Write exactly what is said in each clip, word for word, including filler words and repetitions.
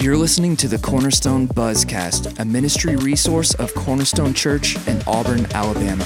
You're listening to the Cornerstone Buzzcast, a ministry resource of Cornerstone Church in Auburn, Alabama.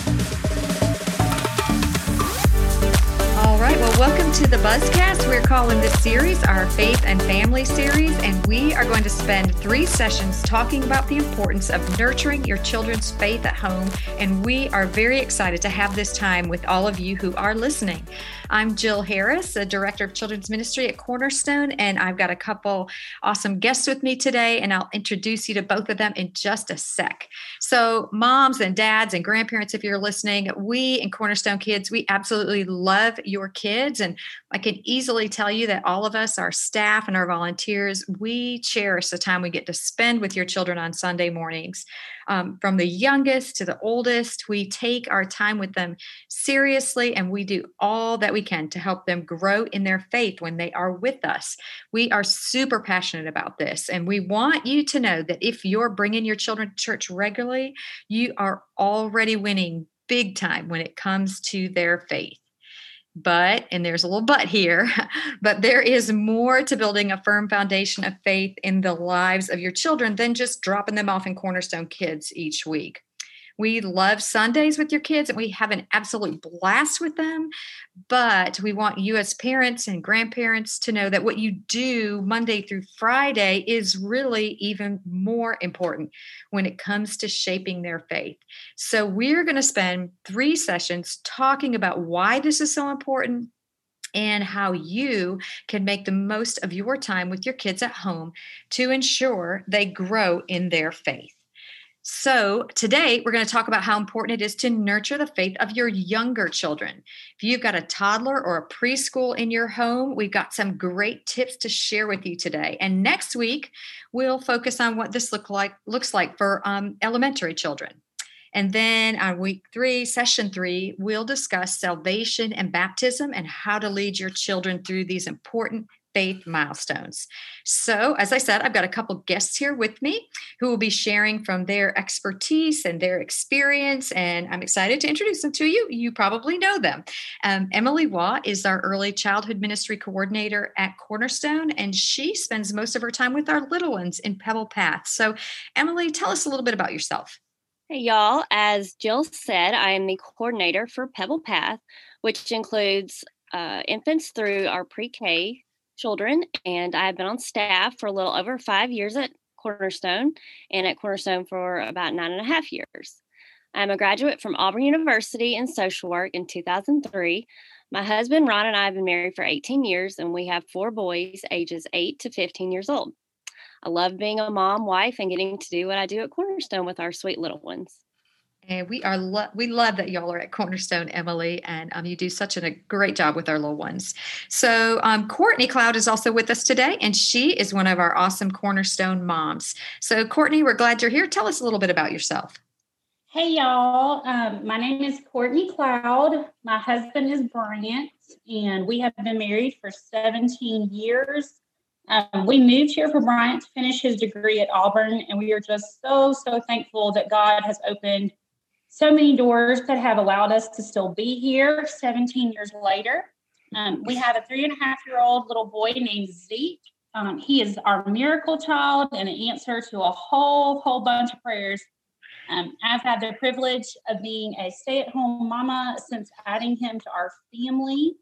All right, well, welcome to the Buzzcast. We're calling this series our Faith and Family series, and we are going to spend three sessions talking about the importance of nurturing your children's faith at home, and we are very excited to have this time with all of you who are listening. I'm Jill Harris, the Director of Children's Ministry at Cornerstone, and I've got a couple awesome guests with me today, and I'll introduce you to both of them in just a sec. So moms and dads and grandparents, if you're listening, we in Cornerstone Kids, we absolutely love your kids, and I can easily tell you that all of us, our staff and our volunteers, we cherish the time we get to spend with your children on Sunday mornings. Um, from the youngest to the oldest, we take our time with them seriously, and we do all that we can to help them grow in their faith when they are with us. We are super passionate about this, and we want you to know that if you're bringing your children to church regularly, you are already winning big time when it comes to their faith. But, and there's a little but here, but there is more to building a firm foundation of faith in the lives of your children than just dropping them off in Cornerstone Kids each week. We love Sundays with your kids, and we have an absolute blast with them, but we want you as parents and grandparents to know that what you do Monday through Friday is really even more important when it comes to shaping their faith. So we're going to spend three sessions talking about why this is so important and how you can make the most of your time with your kids at home to ensure they grow in their faith. So today, we're going to talk about how important it is to nurture the faith of your younger children. If you've got a toddler or a preschool in your home, we've got some great tips to share with you today. And next week, we'll focus on what this look like, looks like for um, elementary children. And then on week three, session three, we'll discuss salvation and baptism and how to lead your children through these important faith milestones. So, as I said, I've got a couple guests here with me who will be sharing from their expertise and their experience, and I'm excited to introduce them to you. You probably know them. Um, Emily Waugh is our early childhood ministry coordinator at Cornerstone, and she spends most of her time with our little ones in Pebble Path. So, Emily, tell us a little bit about yourself. Hey, y'all. As Jill said, I am the coordinator for Pebble Path, which includes uh, infants through our pre-K children, and I've been on staff for a little over five years at Cornerstone, and at Cornerstone for about nine and a half years. I'm a graduate from Auburn University in social work in two thousand three. My husband, Ron, and I have been married for eighteen years, and we have four boys ages eight to fifteen years old. I love being a mom, wife, and getting to do what I do at Cornerstone with our sweet little ones. And we are lo- we love that y'all are at Cornerstone, Emily, and um, you do such an, a great job with our little ones. So um, Courtney Cloud is also with us today, and she is one of our awesome Cornerstone moms. So Courtney, we're glad you're here. Tell us a little bit about yourself. Hey, y'all. Um, my name is Courtney Cloud. My husband is Bryant, and we have been married for seventeen years. Um, we moved here for Bryant to finish his degree at Auburn, and we are just so, so thankful that God has opened so many doors that have allowed us to still be here seventeen years later. Um, we have a three and a half year old little boy named Zeke. Um, he is our miracle child and an answer to a whole, whole bunch of prayers. Um, I've had the privilege of being a stay at home mama since adding him to our family.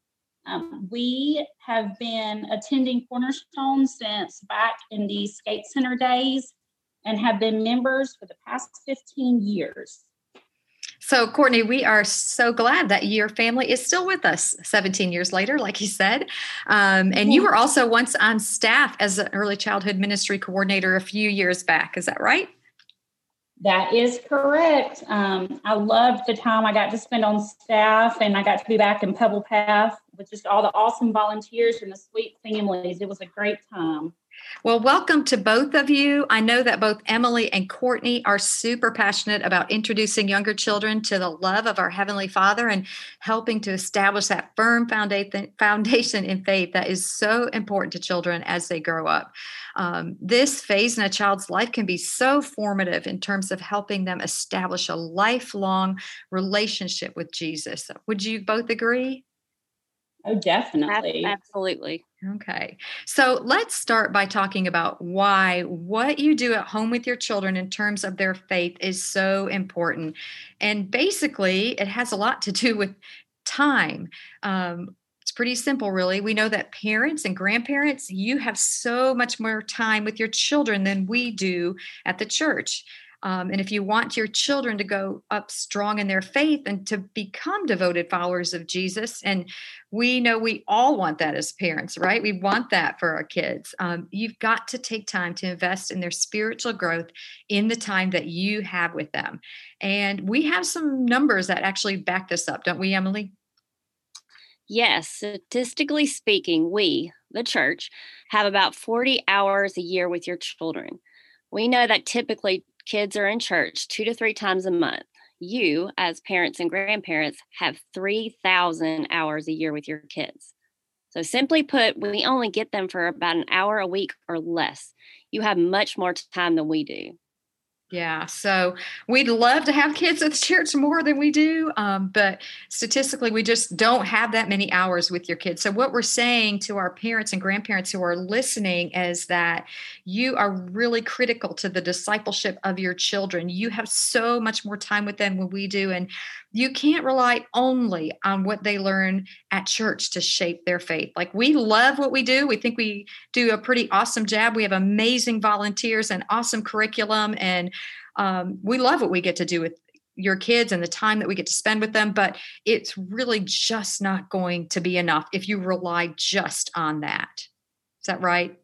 Um, we have been attending Cornerstone since back in the skate center days and have been members for the past fifteen years. So, Courtney, we are so glad that your family is still with us seventeen years later, like he said. Um, and you were also once on staff as an early childhood ministry coordinator a few years back. Is that right? That is correct. Um, I loved the time I got to spend on staff, and I got to be back in Pebble Path with just all the awesome volunteers and the sweet families. It was a great time. Well, welcome to both of you. I know that both Emily and Courtney are super passionate about introducing younger children to the love of our Heavenly Father and helping to establish that firm foundation in faith that is so important to children as they grow up. Um, this phase in a child's life can be so formative in terms of helping them establish a lifelong relationship with Jesus. Would you both agree? Oh, definitely. Absolutely. Okay. So let's start by talking about why what you do at home with your children in terms of their faith is so important. And basically, it has a lot to do with time. Um, it's pretty simple, really. We know that parents and grandparents, you have so much more time with your children than we do at the church. Um, and if you want your children to go up strong in their faith and to become devoted followers of Jesus, and we know we all want that as parents, right? We want that for our kids. Um, you've got to take time to invest in their spiritual growth in the time that you have with them. And we have some numbers that actually back this up, don't we, Emily? Yes, statistically speaking, we, the church, have about forty hours a year with your children. We know that typically kids are in church two to three times a month. You, as parents and grandparents, have three thousand hours a year with your kids. So simply put, we only get them for about an hour a week or less. You have much more time than we do. Yeah, so we'd love to have kids at the church more than we do, um, but statistically, we just don't have that many hours with your kids. So what we're saying to our parents and grandparents who are listening is that you are really critical to the discipleship of your children. You have so much more time with them than we do, and you can't rely only on what they learn at church to shape their faith. Like, we love what we do. We think we do a pretty awesome job. We have amazing volunteers and awesome curriculum, and um, we love what we get to do with your kids and the time that we get to spend with them, but it's really just not going to be enough if you rely just on that. Is that right?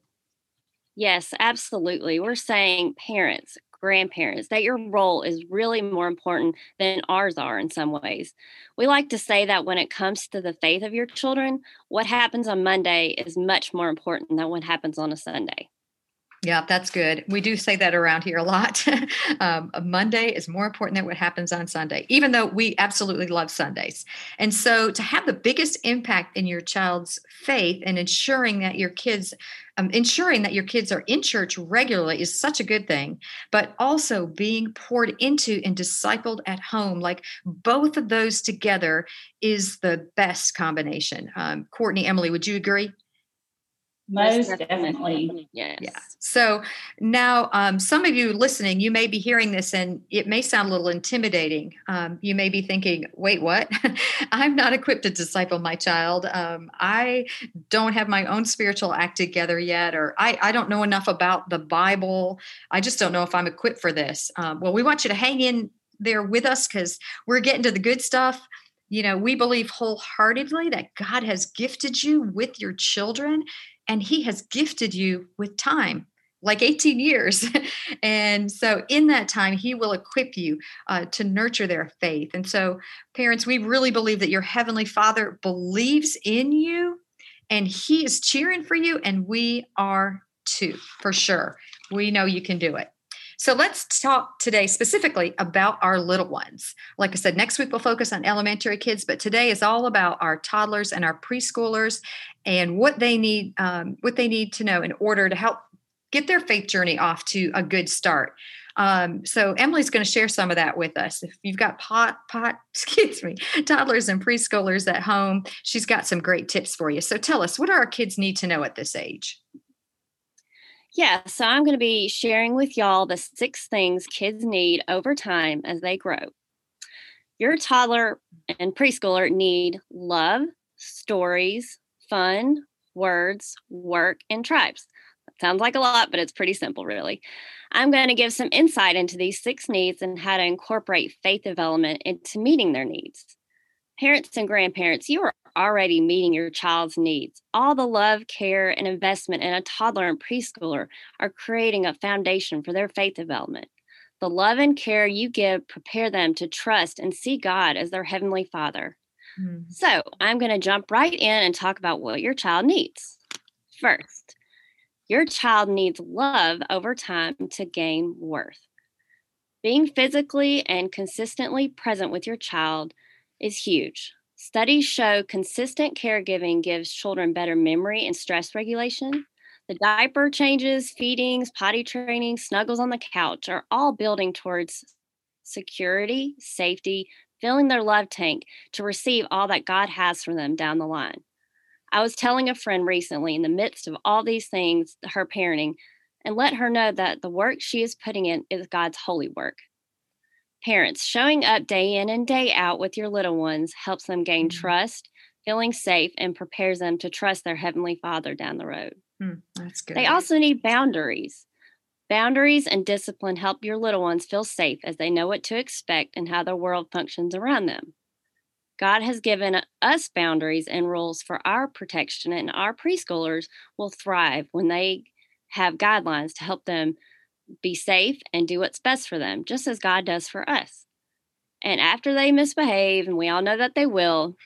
Yes, absolutely. We're saying, parents, grandparents, that your role is really more important than ours are in some ways. We like to say that when it comes to the faith of your children, what happens on Monday is much more important than what happens on a Sunday. Yeah, that's good. We do say that around here a lot. um, Monday is more important than what happens on Sunday, even though we absolutely love Sundays. And so to have the biggest impact in your child's faith and ensuring that your kids Um, ensuring that your kids are in church regularly is such a good thing, but also being poured into and discipled at home, like both of those together is the best combination. Um, Courtney, Emily, would you agree? Most definitely. Yes. Yeah. So now um, some of you listening, you may be hearing this and it may sound a little intimidating. Um, you may be thinking, wait, what? I'm not equipped to disciple my child. Um, I don't have my own spiritual act together yet, or I, I don't know enough about the Bible. I just don't know if I'm equipped for this. Um, well, we want you to hang in there with us because we're getting to the good stuff. You know, we believe wholeheartedly that God has gifted you with your children, and he has gifted you with time, like eighteen years. And so in that time, he will equip you uh, to nurture their faith. And so parents, we really believe that your Heavenly Father believes in you and he is cheering for you. And we are too, for sure. We know you can do it. So let's talk today specifically about our little ones. Like I said, next week we'll focus on elementary kids, but today is all about our toddlers and our preschoolers and what they need, um, what they need to know in order to help get their faith journey off to a good start. Um, so Emily's going to share some of that with us. If you've got pot, pot, excuse me, toddlers and preschoolers at home, she's got some great tips for you. So tell us, what do our kids need to know at this age? Yeah, so I'm going to be sharing with y'all the six things kids need over time as they grow. Your toddler and preschooler need love, stories, fun, words, work, and tribes. That sounds like a lot, but it's pretty simple, really. I'm going to give some insight into these six needs and how to incorporate faith development into meeting their needs. Parents and grandparents, you are already meeting your child's needs. All the love, care, and investment in a toddler and preschooler are creating a foundation for their faith development. The love and care you give prepare them to trust and see God as their Heavenly Father. Mm-hmm. So I'm going to jump right in and talk about what your child needs. First, your child needs love over time to gain worth. Being physically and consistently present with your child is huge. Studies show consistent caregiving gives children better memory and stress regulation. The diaper changes, feedings, potty training, snuggles on the couch are all building towards security, safety, filling their love tank to receive all that God has for them down the line. I was telling a friend recently, in the midst of all these things, her parenting, and let her know that the work she is putting in is God's holy work. Parents, showing up day in and day out with your little ones helps them gain trust, feeling safe, and prepares them to trust their Heavenly Father down the road. Mm, that's good. They also need boundaries. Boundaries and discipline help your little ones feel safe as they know what to expect and how the world functions around them. God has given us boundaries and rules for our protection, and our preschoolers will thrive when they have guidelines to help them be safe and do what's best for them, just as God does for us. And after they misbehave, and we all know that they will,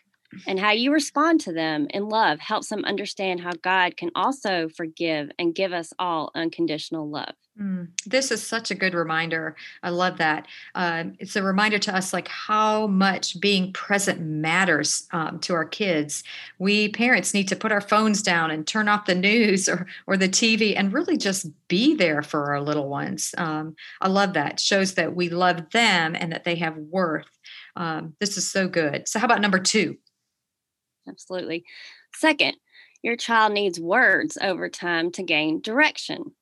and how you respond to them in love helps them understand how God can also forgive and give us all unconditional love. Mm, this is such a good reminder. I love that. Uh, it's a reminder to us, like, how much being present matters um, to our kids. We parents need to put our phones down and turn off the news or or the T V and really just be there for our little ones. Um, I love that. It shows that we love them and that they have worth. Um, this is so good. So how about number two? Absolutely. Second, your child needs words over time to gain direction.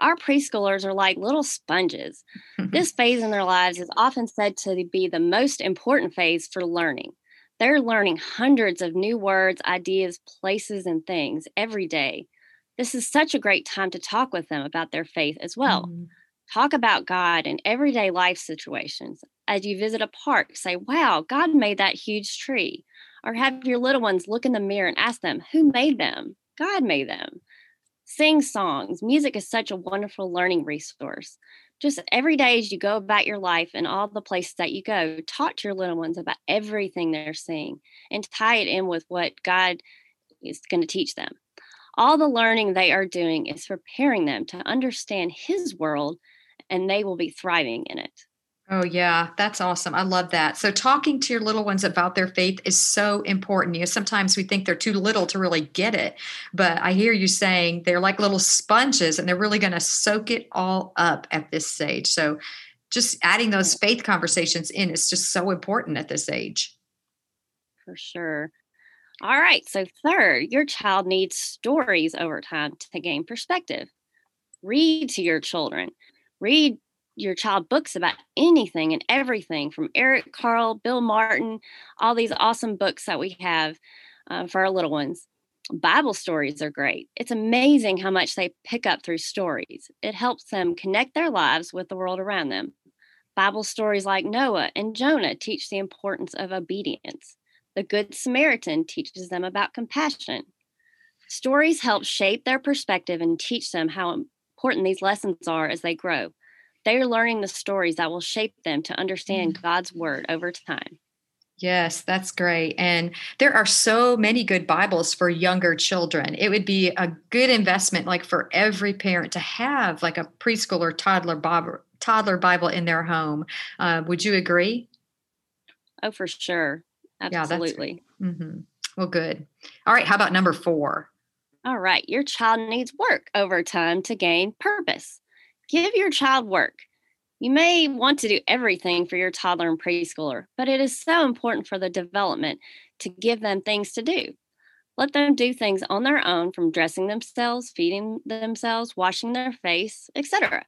Our preschoolers are like little sponges. Mm-hmm. This phase in their lives is often said to be the most important phase for learning. They're learning hundreds of new words, ideas, places, and things every day. This is such a great time to talk with them about their faith as well. Mm-hmm. Talk about God in everyday life situations. As you visit a park, say, wow, God made that huge tree. Or have your little ones look in the mirror and ask them, who made them? God made them. Sing songs. Music is such a wonderful learning resource. Just every day as you go about your life and all the places that you go, talk to your little ones about everything they're seeing and tie it in with what God is going to teach them. All the learning they are doing is preparing them to understand His world, and they will be thriving in it. Oh, yeah. That's awesome. I love that. So talking to your little ones about their faith is so important. You know, sometimes we think they're too little to really get it, but I hear you saying they're like little sponges and they're really going to soak it all up at this stage. So just adding those faith conversations in is just so important at this age. For sure. All right. So third, your child needs stories over time to gain perspective. Read to your children. Read your child books about anything and everything from Eric Carle, Bill Martin, all these awesome books that we have uh, for our little ones. Bible stories are great. It's amazing how much they pick up through stories. It helps them connect their lives with the world around them. Bible stories like Noah and Jonah teach the importance of obedience. The Good Samaritan teaches them about compassion. Stories help shape their perspective and teach them how important these lessons are as they grow. They're learning the stories that will shape them to understand God's word over time. Yes, that's great. And there are so many good Bibles for younger children. It would be a good investment, like for every parent to have like a preschooler toddler Bible, toddler Bible in their home. Uh, would you agree? Oh, for sure. Absolutely. Yeah, mm-hmm. Well, good. All right. How about number four? All right. Your child needs work over time to gain purpose. Give your child work. You may want to do everything for your toddler and preschooler, but it is so important for the development to give them things to do. Let them do things on their own, from dressing themselves, feeding themselves, washing their face, et cetera.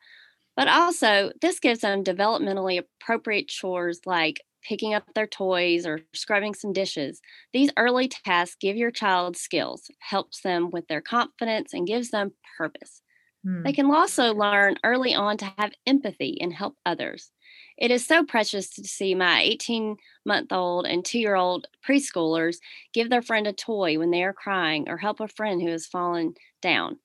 But also, this gives them developmentally appropriate chores like picking up their toys or scrubbing some dishes. These early tasks give your child skills, helps them with their confidence, and gives them purpose. They can also learn early on to have empathy and help others. It is so precious to see my eighteen-month-old and two-year-old preschoolers give their friend a toy when they are crying or help a friend who has fallen down.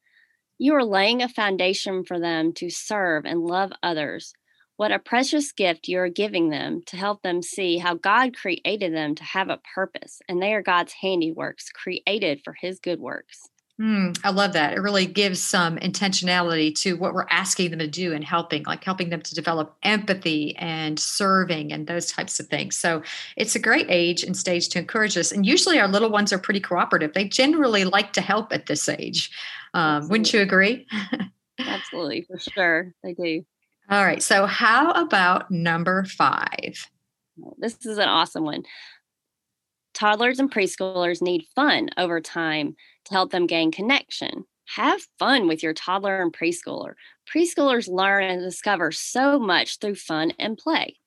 You are laying a foundation for them to serve and love others. What a precious gift you are giving them to help them see how God created them to have a purpose, and they are God's handiworks created for His good works. Mm, I love that. It really gives some intentionality to what we're asking them to do and helping, like helping them to develop empathy and serving and those types of things. So it's a great age and stage to encourage us. And usually our little ones are pretty cooperative. They generally like to help at this age. Um, wouldn't you agree? Absolutely, for sure. They do. All right. So how about number five? This is an awesome one. Toddlers and preschoolers need fun over time to help them gain connection. Have fun with your toddler and preschooler. Preschoolers learn and discover so much through fun and play.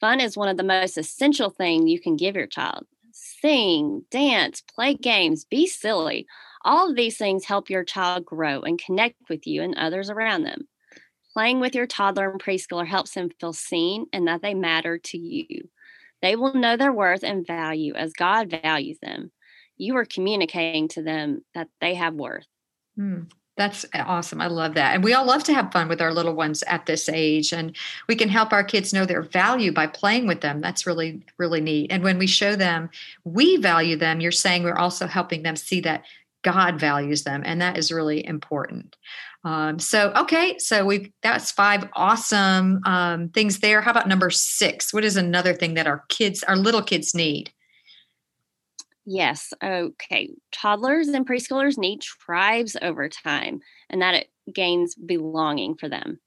Fun is one of the most essential things you can give your child. Sing, dance, play games, be silly. All of these things help your child grow and connect with you and others around them. Playing with your toddler and preschooler helps them feel seen and that they matter to you. They will know their worth and value as God values them. You are communicating to them that they have worth. Mm. That's awesome. I love that. And we all love to have fun with our little ones at this age. And we can help our kids know their value by playing with them. That's really, really neat. And when we show them we value them, you're saying we're also helping them see that God values them. And that is really important. Um, so, okay. So we've, that's five awesome um, things there. How about number six? What is another thing that our kids, our little kids need? Yes. Okay. Toddlers and preschoolers need tribes over time, and that it gains belonging for them.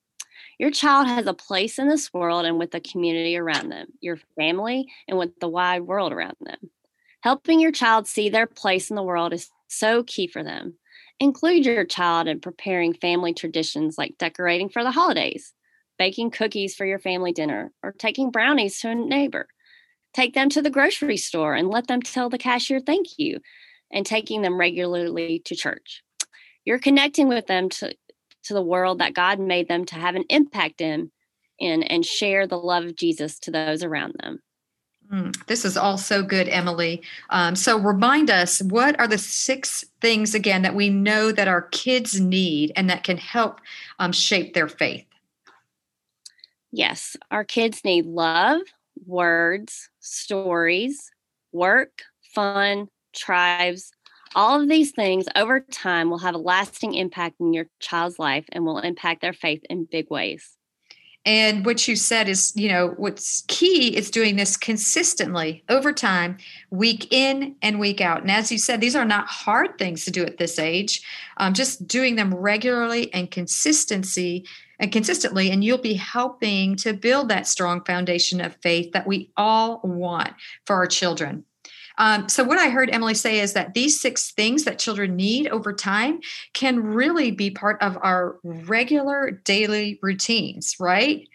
Your child has a place in this world and with the community around them, your family, and with the wide world around them. Helping your child see their place in the world is so key for them. Include your child in preparing family traditions like decorating for the holidays, baking cookies for your family dinner, or taking brownies to a neighbor. Take them to the grocery store and let them tell the cashier thank you, and taking them regularly to church. You're connecting with them to, to the world that God made them to have an impact in, in and share the love of Jesus to those around them. Mm, this is all so good, Emily. Um, so remind us, what are the six things, again, that we know that our kids need and that can help um, shape their faith? Yes, our kids need love, words, stories, work, fun, tribes. All of these things over time will have a lasting impact in your child's life and will impact their faith in big ways. And what you said is, you know, what's key is doing this consistently over time, week in and week out. And as you said, these are not hard things to do at this age. Um, just doing them regularly and consistency and consistently, and you'll be helping to build that strong foundation of faith that we all want for our children. Um, so what I heard Emily say is that these six things that children need over time can really be part of our regular daily routines, right?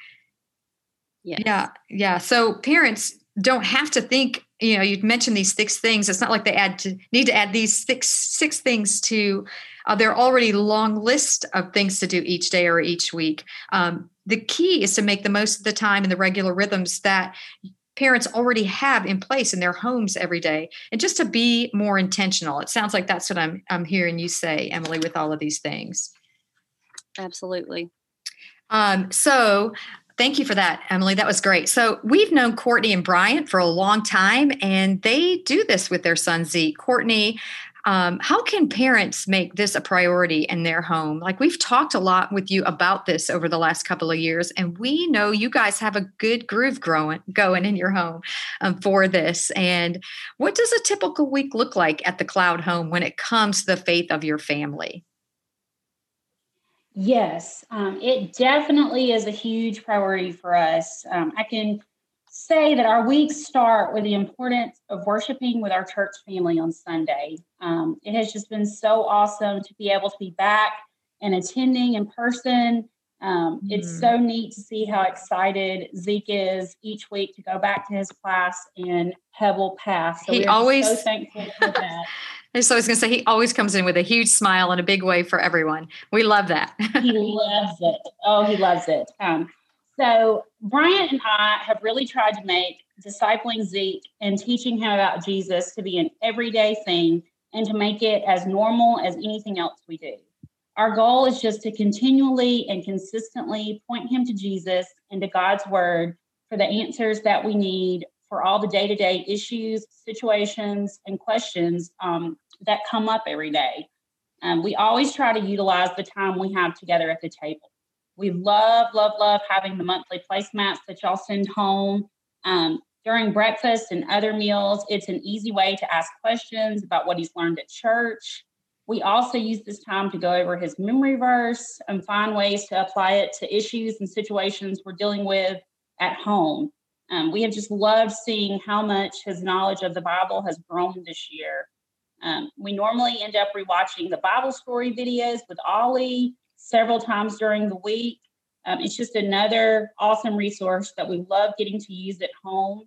Yes. Yeah. Yeah. So parents don't have to think, you know, you'd mentioned these six things. It's not like they add to, need to add these six, six things to uh, their already long list of things to do each day or each week. Um, the key is to make the most of the time in the regular rhythms that parents already have in place in their homes every day, and just to be more intentional. It sounds like that's what I'm I'm hearing you say, Emily, with all of these things. Absolutely. Um, so thank you for that, Emily. That was great. So we've known Courtney and Bryant for a long time, and they do this with their son, Zeke. Courtney, um, how can parents make this a priority in their home? Like, we've talked a lot with you about this over the last couple of years, and we know you guys have a good groove growing, going in your home um, for this. And what does a typical week look like at the Cloud Home when it comes to the faith of your family? Yes, um, it definitely is a huge priority for us. Um, I can say that our weeks start with the importance of worshiping with our church family on Sunday. Um, it has just been so awesome to be able to be back and attending in person. Um, mm-hmm. It's so neat to see how excited Zeke is each week to go back to his class in Pebble Path. So he always, so thankful for that. So I was going to say, he always comes in with a huge smile and a big wave for everyone. We love that. He loves it. Oh, he loves it. Um, so Bryant and I have really tried to make discipling Zeke and teaching him about Jesus to be an everyday thing and to make it as normal as anything else we do. Our goal is just to continually and consistently point him to Jesus and to God's word for the answers that we need for all the day-to-day issues, situations, and questions um, that come up every day. Um, we always try to utilize the time we have together at the table. We love, love, love having the monthly placemats that y'all send home. Um, during breakfast and other meals, it's an easy way to ask questions about what he's learned at church. We also use this time to go over his memory verse and find ways to apply it to issues and situations we're dealing with at home. Um, we have just loved seeing how much his knowledge of the Bible has grown this year. Um, we normally end up rewatching the Bible story videos with Ollie several times during the week. Um, it's just another awesome resource that we love getting to use at home.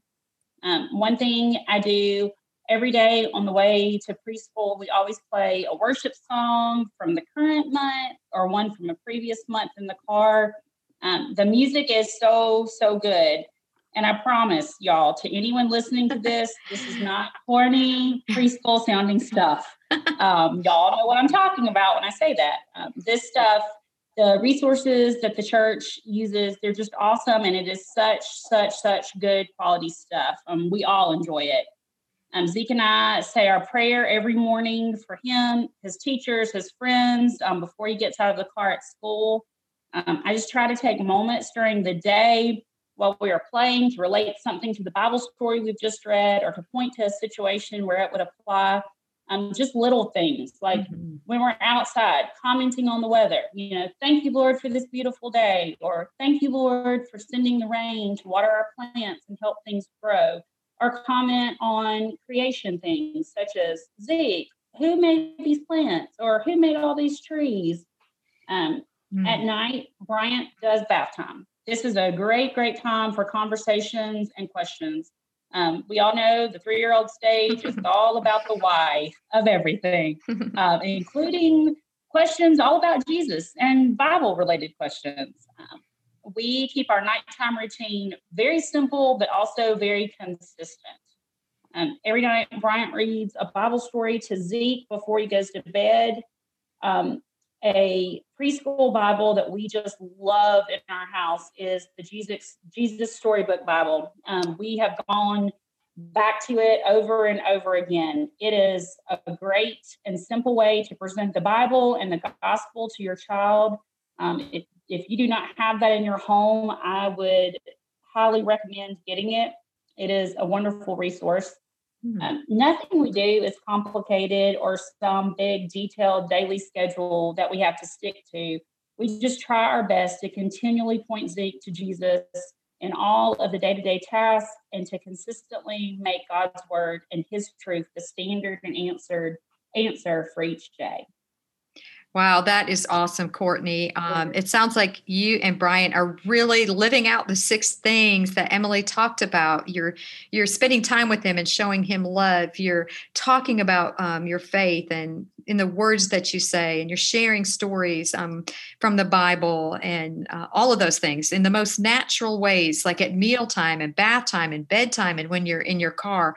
Um, one thing I do every day on the way to preschool, we always play a worship song from the current month or one from a previous month in the car. Um, the music is so, so good. And I promise y'all, to anyone listening to this, this is not corny preschool sounding stuff. Um, y'all know what I'm talking about when I say that. Um, this stuff, the resources that the church uses, they're just awesome. And it is such, such, such good quality stuff. Um, we all enjoy it. Um, Zeke and I say our prayer every morning for him, his teachers, his friends, um, before he gets out of the car at school. Um, I just try to take moments during the day while we are playing to relate something to the Bible story we've just read or to point to a situation where it would apply. Um, just little things like mm-hmm. when we're outside commenting on the weather, you know, thank you, Lord, for this beautiful day, or thank you, Lord, for sending the rain to water our plants and help things grow, or comment on creation things such as Zeke, who made these plants or who made all these trees? Um, mm-hmm. At night, Bryant does bath time. This is a great, great time for conversations and questions. Um, we all know the three-year-old stage is all about the why of everything, uh, including questions all about Jesus and Bible-related questions. Um, we keep our nighttime routine very simple, but also very consistent. Um, every night, Bryant reads a Bible story to Zeke before he goes to bed. Um, a preschool Bible that we just love in our house is the Jesus Jesus Storybook Bible. Um, we have gone back to it over and over again. It is a great and simple way to present the Bible and the gospel to your child. Um, if, if you do not have that in your home, I would highly recommend getting it. It is a wonderful resource. Mm-hmm. Um, nothing we do is complicated or some big detailed daily schedule that we have to stick to. We just try our best to continually point Zeke to Jesus in all of the day-to-day tasks and to consistently make God's word and his truth the standard and answered answer for each day. Wow, that is awesome, Courtney. Um, it sounds like you and Bryant are really living out the six things that Emily talked about. You're you're spending time with him and showing him love. You're talking about um, your faith and in the words that you say, and you're sharing stories um, from the Bible and uh, all of those things in the most natural ways, like at mealtime and bath time and bedtime and when you're in your car.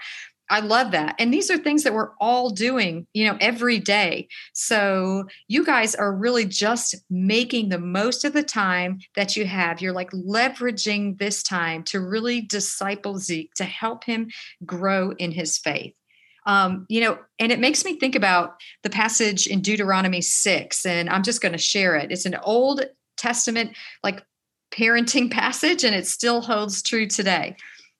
I love that. And these are things that we're all doing, you know, every day. So you guys are really just making the most of the time that you have. You're like leveraging this time to really disciple Zeke, to help him grow in his faith. Um, you know, and it makes me think about the passage in Deuteronomy six, and I'm just going to share it. It's an Old Testament, like parenting passage, and it still holds true today.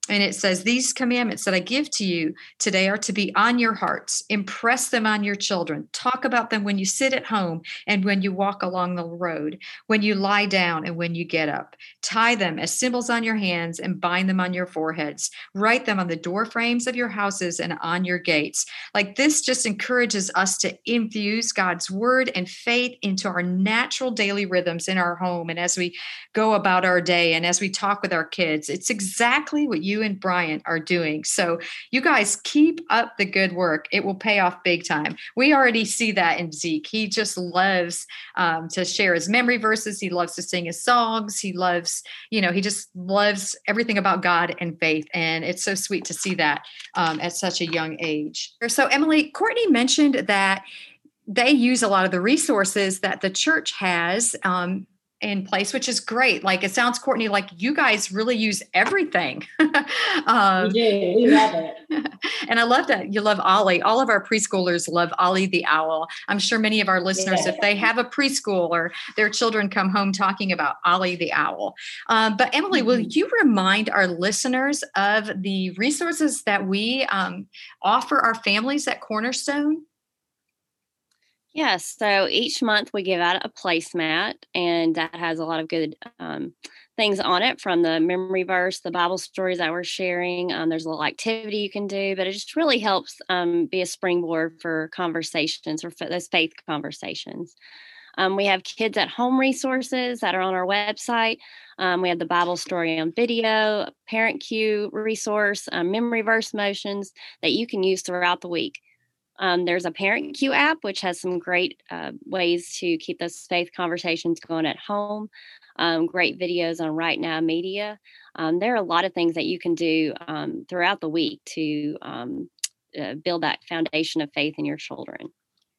And it says, these commandments that I give to you today are to be on your hearts. Impress them on your children. Talk about them when you sit at home and when you walk along the road, when you lie down and when you get up. Tie them as symbols on your hands and bind them on your foreheads. Write them on the door frames of your houses and on your gates. Like, this just encourages us to infuse God's word and faith into our natural daily rhythms in our home. And as we go about our day and as we talk with our kids, it's exactly what you You and Bryant are doing. So you guys keep up the good work. It will pay off big time. We already see that in Zeke. He just loves um, to share his memory verses. He loves to sing his songs. He loves, you know, he just loves everything about God and faith. And it's so sweet to see that um, at such a young age. So Emily, Courtney mentioned that they use a lot of the resources that the church has um, in place, which is great. Like, it sounds, Courtney, like you guys really use everything. um, we do. We love it. And I love that you love Ollie. All of our preschoolers love Ollie the Owl. I'm sure many of our listeners, yeah. if they have a preschooler, their children come home talking about Ollie the Owl. Um, but Emily, mm-hmm. will you remind our listeners of the resources that we um, offer our families at Cornerstone? Yes. Yeah, so each month we give out a placemat, and that has a lot of good um, things on it, from the memory verse, the Bible stories I was sharing. Um, there's a little activity you can do, but it just really helps um, be a springboard for conversations, or for those faith conversations. Um, we have kids at home resources that are on our website. Um, we have the Bible story on video, Parent Cue resource, um, memory verse motions that you can use throughout the week. Um, there's a Parent Cue app, which has some great uh, ways to keep those faith conversations going at home. Um, great videos on Right Now Media. Um, there are a lot of things that you can do um, throughout the week to um, uh, build that foundation of faith in your children.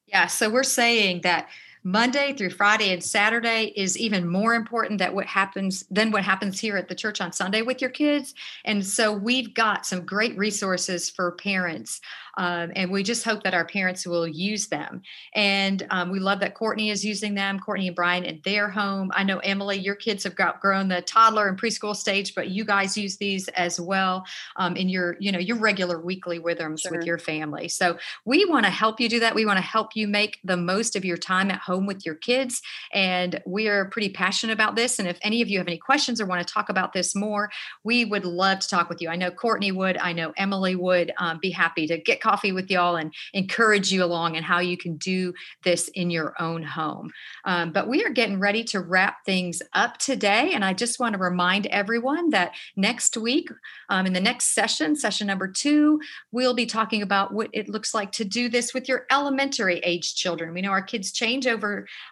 Yeah, so we're saying that Monday through Friday and Saturday is even more important than what happens than what happens here at the church on Sunday with your kids. And so we've got some great resources for parents, um, and we just hope that our parents will use them. And um, we love that Courtney is using them, Courtney and Brian, in their home. I know, Emily, your kids have got grown the toddler and preschool stage, but you guys use these as well um, in your, you know, your regular weekly rhythms sure. with your family. So we want to help you do that. We want to help you make the most of your time at home with your kids. And we are pretty passionate about this. And if any of you have any questions or want to talk about this more, we would love to talk with you. I know Courtney would, I know Emily would um, be happy to get coffee with y'all and encourage you along and how you can do this in your own home. Um, but we are getting ready to wrap things up today. And I just want to remind everyone that next week, um, in the next session, session number two, we'll be talking about what it looks like to do this with your elementary age children. We know our kids change over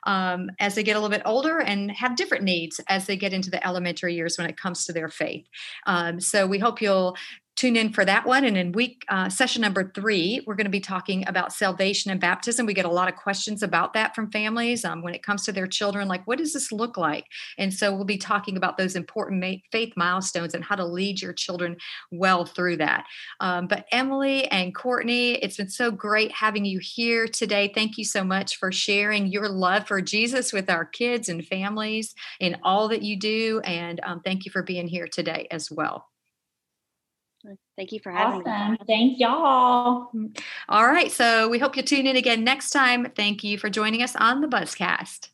Um, as they get a little bit older and have different needs as they get into the elementary years when it comes to their faith. Um, so we hope you'll tune in for that one. And in week uh, session number three, we're going to be talking about salvation and baptism. We get a lot of questions about that from families um, when it comes to their children, like, what does this look like? And so we'll be talking about those important ma- faith milestones and how to lead your children well through that. Um, but Emily and Courtney, it's been so great having you here today. Thank you so much for sharing your love for Jesus with our kids and families in all that you do. And um, thank you for being here today as well. Thank you for having awesome. me. Thank y'all. All right. So we hope you tune in again next time. Thank you for joining us on the Buzzcast.